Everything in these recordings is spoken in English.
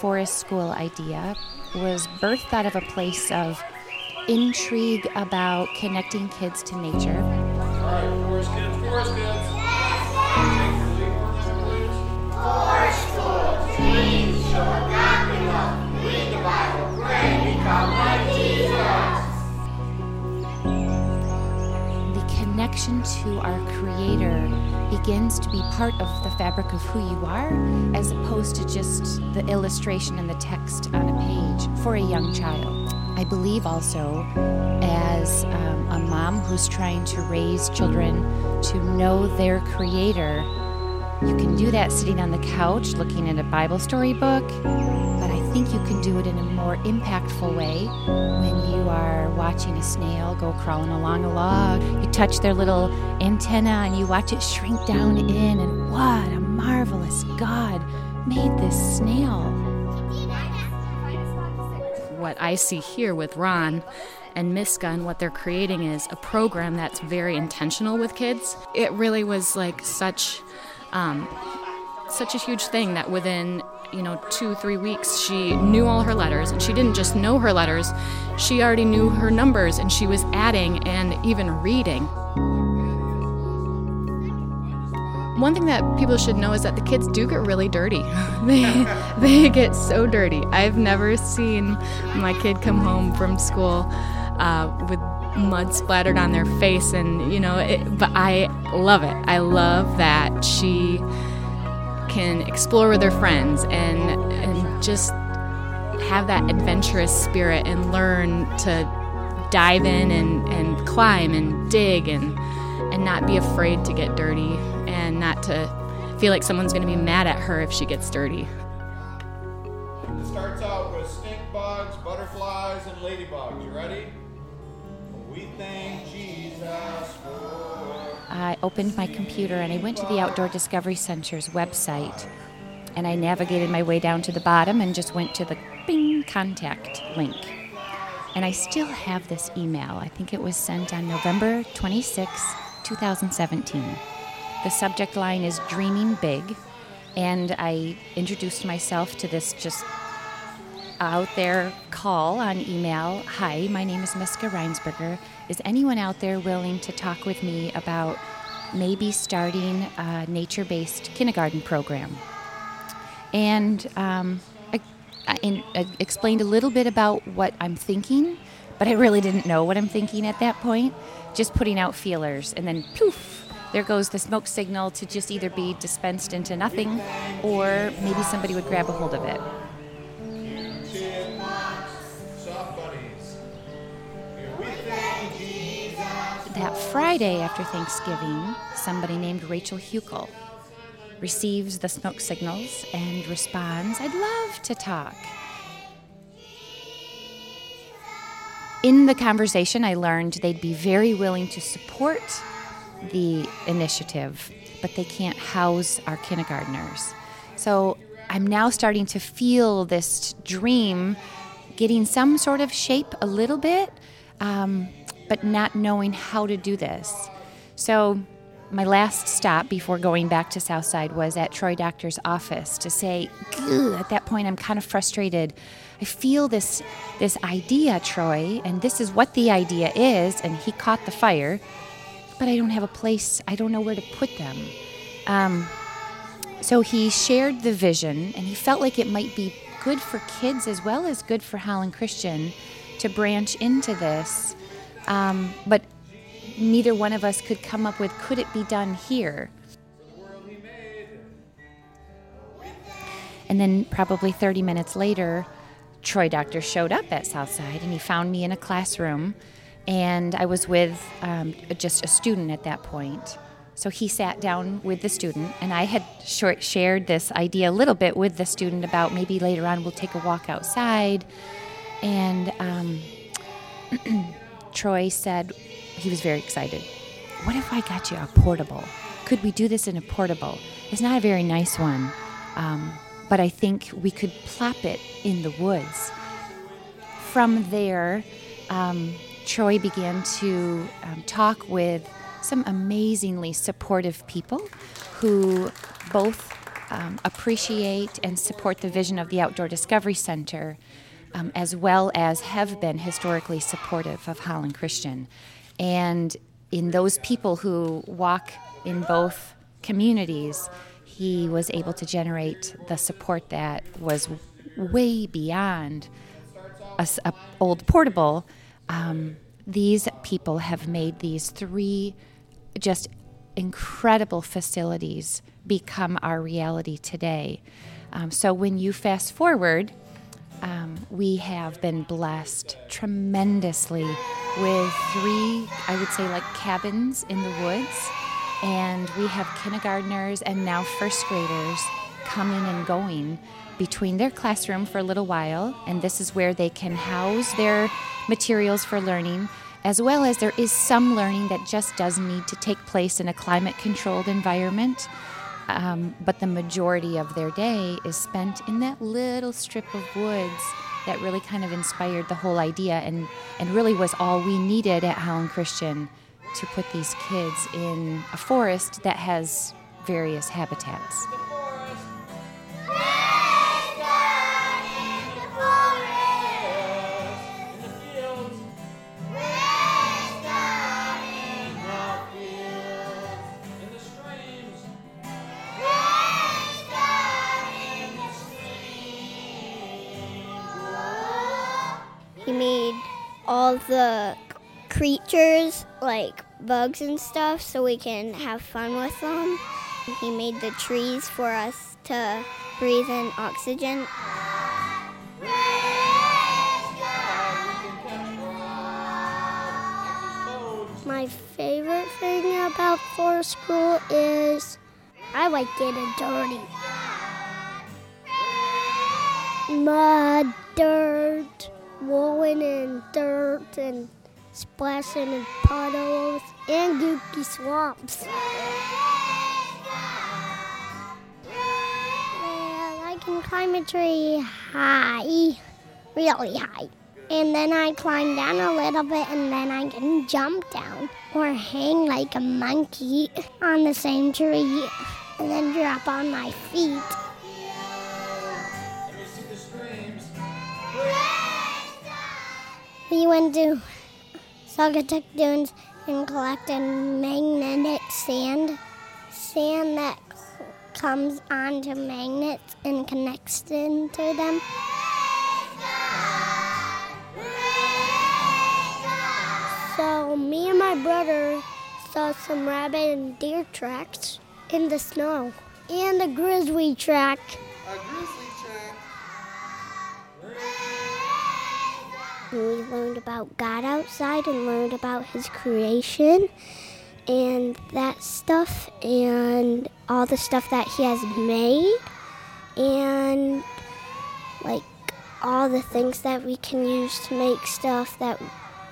forest school idea was birthed out of a place of intrigue about connecting kids to nature. All right, forest kids, forest kids. Yes, yes. Take your lead, forest school, trees shall not be lost. Read the Bible, pray, become like Jesus. The connection to our Creator begins to be part of the fabric of who you are, as opposed to just the illustration and the text on a page for a young child. I believe also, as a mom who's trying to raise children to know their Creator, you can do that sitting on the couch looking at a Bible storybook, but I think you can do it in a more impactful way when you are watching a snail go crawling along a log. You touch their little antenna and you watch it shrink down in, and what a marvelous God made this snail. What I see here with Ron and Misca and what they're creating is a program that's very intentional with kids. It really was like such a huge thing that within 2-3 weeks she knew all her letters, and she didn't just know her letters, she already knew her numbers, and she was adding and even reading. One thing that people should know is that the kids do get really dirty. They get so dirty. I've never seen my kid come home from school with mud splattered on their face, and but I love it. I love that she can explore with her friends and just have that adventurous spirit and learn to dive in and climb and dig and not be afraid to get dirty, and not to feel like someone's going to be mad at her if she gets dirty. It starts out with stink bugs, butterflies, and ladybugs. You ready? We thank Jesus for... I opened my computer and I went to the Outdoor Discovery Center's website, and I navigated my way down to the bottom and just went to the bing contact link. And I still have this email. I think it was sent on November 26, 2017. The subject line is Dreaming Big, and I introduced myself to this just out there call on email. Hi, my name is Misca Reinsberger. Is anyone out there willing to talk with me about maybe starting a nature-based kindergarten program? And I explained a little bit about what I'm thinking, but I really didn't know what I'm thinking at that point. Just putting out feelers, and then poof, there goes the smoke signal to just either be dispensed into nothing, or maybe somebody would grab a hold of it. That Friday after Thanksgiving, somebody named Rachel Huckel receives the smoke signals and responds, I'd love to talk. In the conversation, I learned they'd be very willing to support the initiative, but they can't house our kindergartners. So I'm now starting to feel this dream getting some sort of shape a little bit, but not knowing how to do this. So my last stop before going back to Southside was at Troy Doctor's office to say, at that point I'm kind of frustrated. I feel this idea, Troy, and this is what the idea is, and he caught the fire, but I don't have a place. I don't know where to put them. So he shared the vision, and he felt like it might be good for kids as well as good for Holland Christian to branch into this. But neither one of us could come up with, could it be done here? And then probably 30 minutes later, Troy Doctor showed up at Southside, and he found me in a classroom. And I was with just a student at that point. So he sat down with the student, and I had shared this idea a little bit with the student about maybe later on we'll take a walk outside. And Troy said, he was very excited, what if I got you a portable? Could we do this in a portable? It's not a very nice one, but I think we could plop it in the woods. From there, Troy began to talk with some amazingly supportive people who both appreciate and support the vision of the Outdoor Discovery Center, as well as have been historically supportive of Holland Christian. And in those people who walk in both communities, he was able to generate the support that was way beyond an old portable. These people have made these three just incredible facilities become our reality today. So when you fast forward, we have been blessed tremendously with three, I would say, like cabins in the woods. And we have kindergartners and now first graders coming and going between their classroom for a little while. And this is where they can house their materials for learning, as well as there is some learning that just does need to take place in a climate-controlled environment. But the majority of their day is spent in that little strip of woods that really kind of inspired the whole idea and really was all we needed at Holland Christian to put these kids in a forest that has various habitats. He made all the creatures, like bugs and stuff, so we can have fun with them. He made the trees for us to breathe in oxygen. My favorite thing about forest school is I like getting dirty. Mud, dirt, rolling in dirt and splashing in puddles and goopy swamps. Well, I can climb a tree high, really high. And then I climb down a little bit and then I can jump down or hang like a monkey on the same tree and then drop on my feet. We went to Saugatuck Dunes and collected magnetic sand. Sand that comes onto magnets and connects into them. So me and my brother saw some rabbit and deer tracks in the snow. And a grizzly track. A grizzly track. We learned about God outside and learned about his creation and that stuff and all the stuff that he has made and like all the things that we can use to make stuff that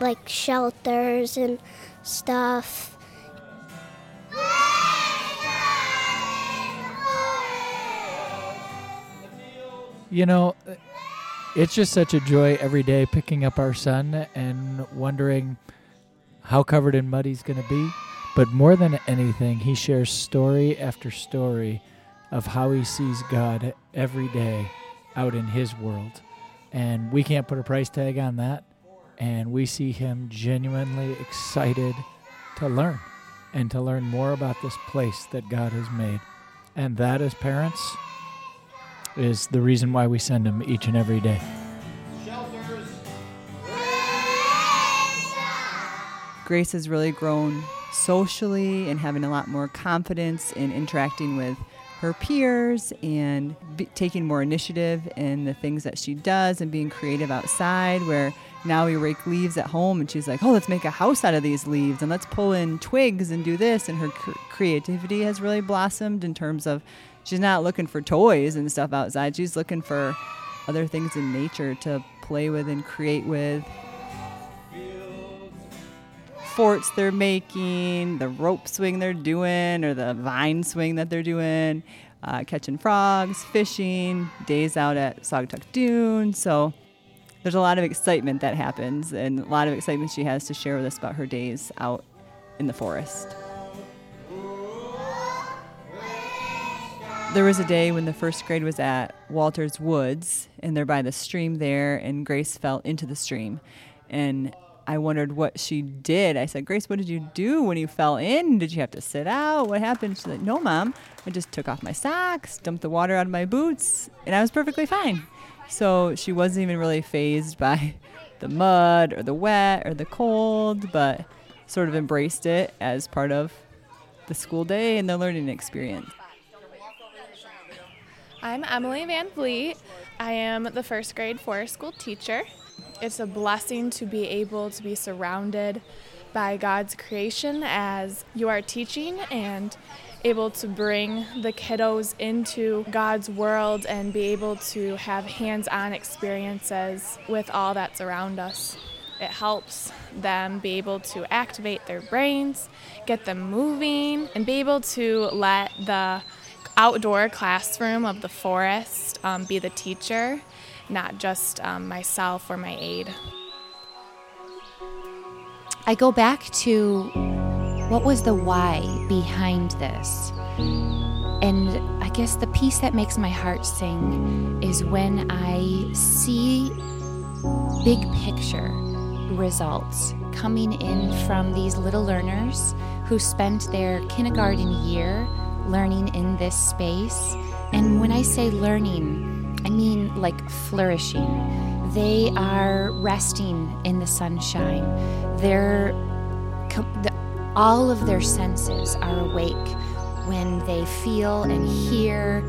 like shelters and stuff. You know, it's just such a joy every day picking up our son and wondering how covered in mud he's going to be. But more than anything, he shares story after story of how he sees God every day out in his world. And we can't put a price tag on that. And we see him genuinely excited to learn and to learn more about this place that God has made. And that, as parents, is the reason why we send them each and every day. Shelters. Grace has really grown socially and having a lot more confidence in interacting with her peers and taking more initiative in the things that she does and being creative outside, where now we rake leaves at home and she's like, oh, let's make a house out of these leaves and let's pull in twigs and do this. And her creativity has really blossomed in terms of she's not looking for toys and stuff outside. She's looking for other things in nature to play with and create with. Forts they're making, the rope swing they're doing, or the vine swing that they're doing, catching frogs, fishing, days out at Saugatuck Dunes. So there's a lot of excitement that happens and a lot of excitement she has to share with us about her days out in the forest. There was a day when the first grade was at Walter's Woods, and they're by the stream there, and Grace fell into the stream. And I wondered what she did. I said, Grace, what did you do when you fell in? Did you have to sit out? What happened? She's like, no, Mom. I just took off my socks, dumped the water out of my boots, and I was perfectly fine. So she wasn't even really fazed by the mud or the wet or the cold, but sort of embraced it as part of the school day and the learning experience. I'm Emily Van Vliet. I am the first grade forest school teacher. It's a blessing to be able to be surrounded by God's creation as you are teaching and able to bring the kiddos into God's world and be able to have hands-on experiences with all that's around us. It helps them be able to activate their brains, get them moving, and be able to let the outdoor classroom of the forest be the teacher, not just myself or my aide. I go back to what was the why behind this? And I guess the piece that makes my heart sing is when I see big picture results coming in from these little learners who spent their kindergarten year learning in this space. And when I say learning, I mean like flourishing. They are resting in the sunshine. All of their senses are awake when they feel and hear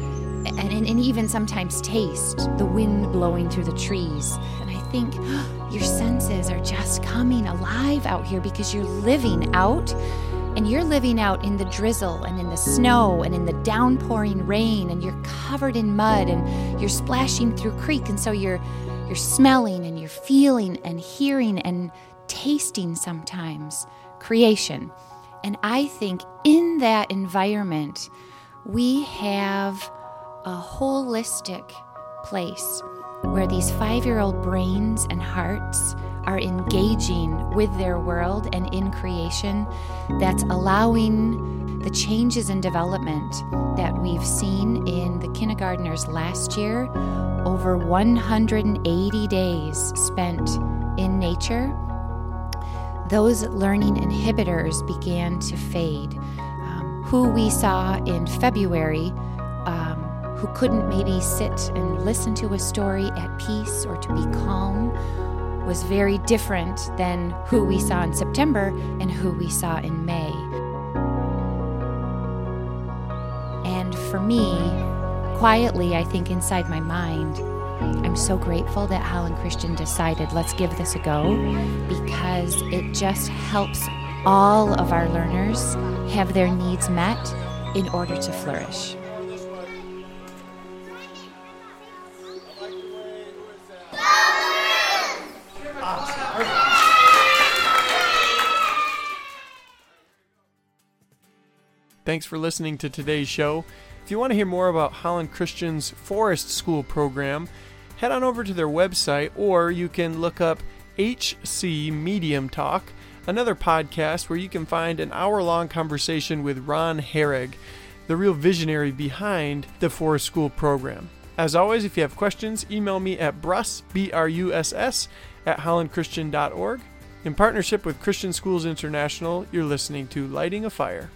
and even sometimes taste the wind blowing through the trees. And I think your senses are just coming alive out here because you're living out. And you're living out in the drizzle and in the snow and in the downpouring rain, and you're covered in mud and you're splashing through creek, and so you're smelling and you're feeling and hearing and tasting sometimes creation. And I think in that environment we have a holistic place where these 5-year-old brains and hearts are engaging with their world and in creation that's allowing the changes and development that we've seen in the kindergartners last year, over 180 days spent in nature. Those learning inhibitors began to fade. Who we saw in February who couldn't maybe sit and listen to a story at peace or to be calm was very different than who we saw in September and who we saw in May. And for me, quietly, I think inside my mind, I'm so grateful that Holland Christian decided, let's give this a go, because it just helps all of our learners have their needs met in order to flourish. Thanks for listening to today's show. If you want to hear more about Holland Christian's Forest School program, head on over to their website, or you can look up HC Medium Talk, another podcast where you can find an hour-long conversation with Ron Herrig, the real visionary behind the Forest School program. As always, if you have questions, email me at bruss, B-R-U-S-S, @hollandchristian.org. In partnership with Christian Schools International, you're listening to Lighting a Fire.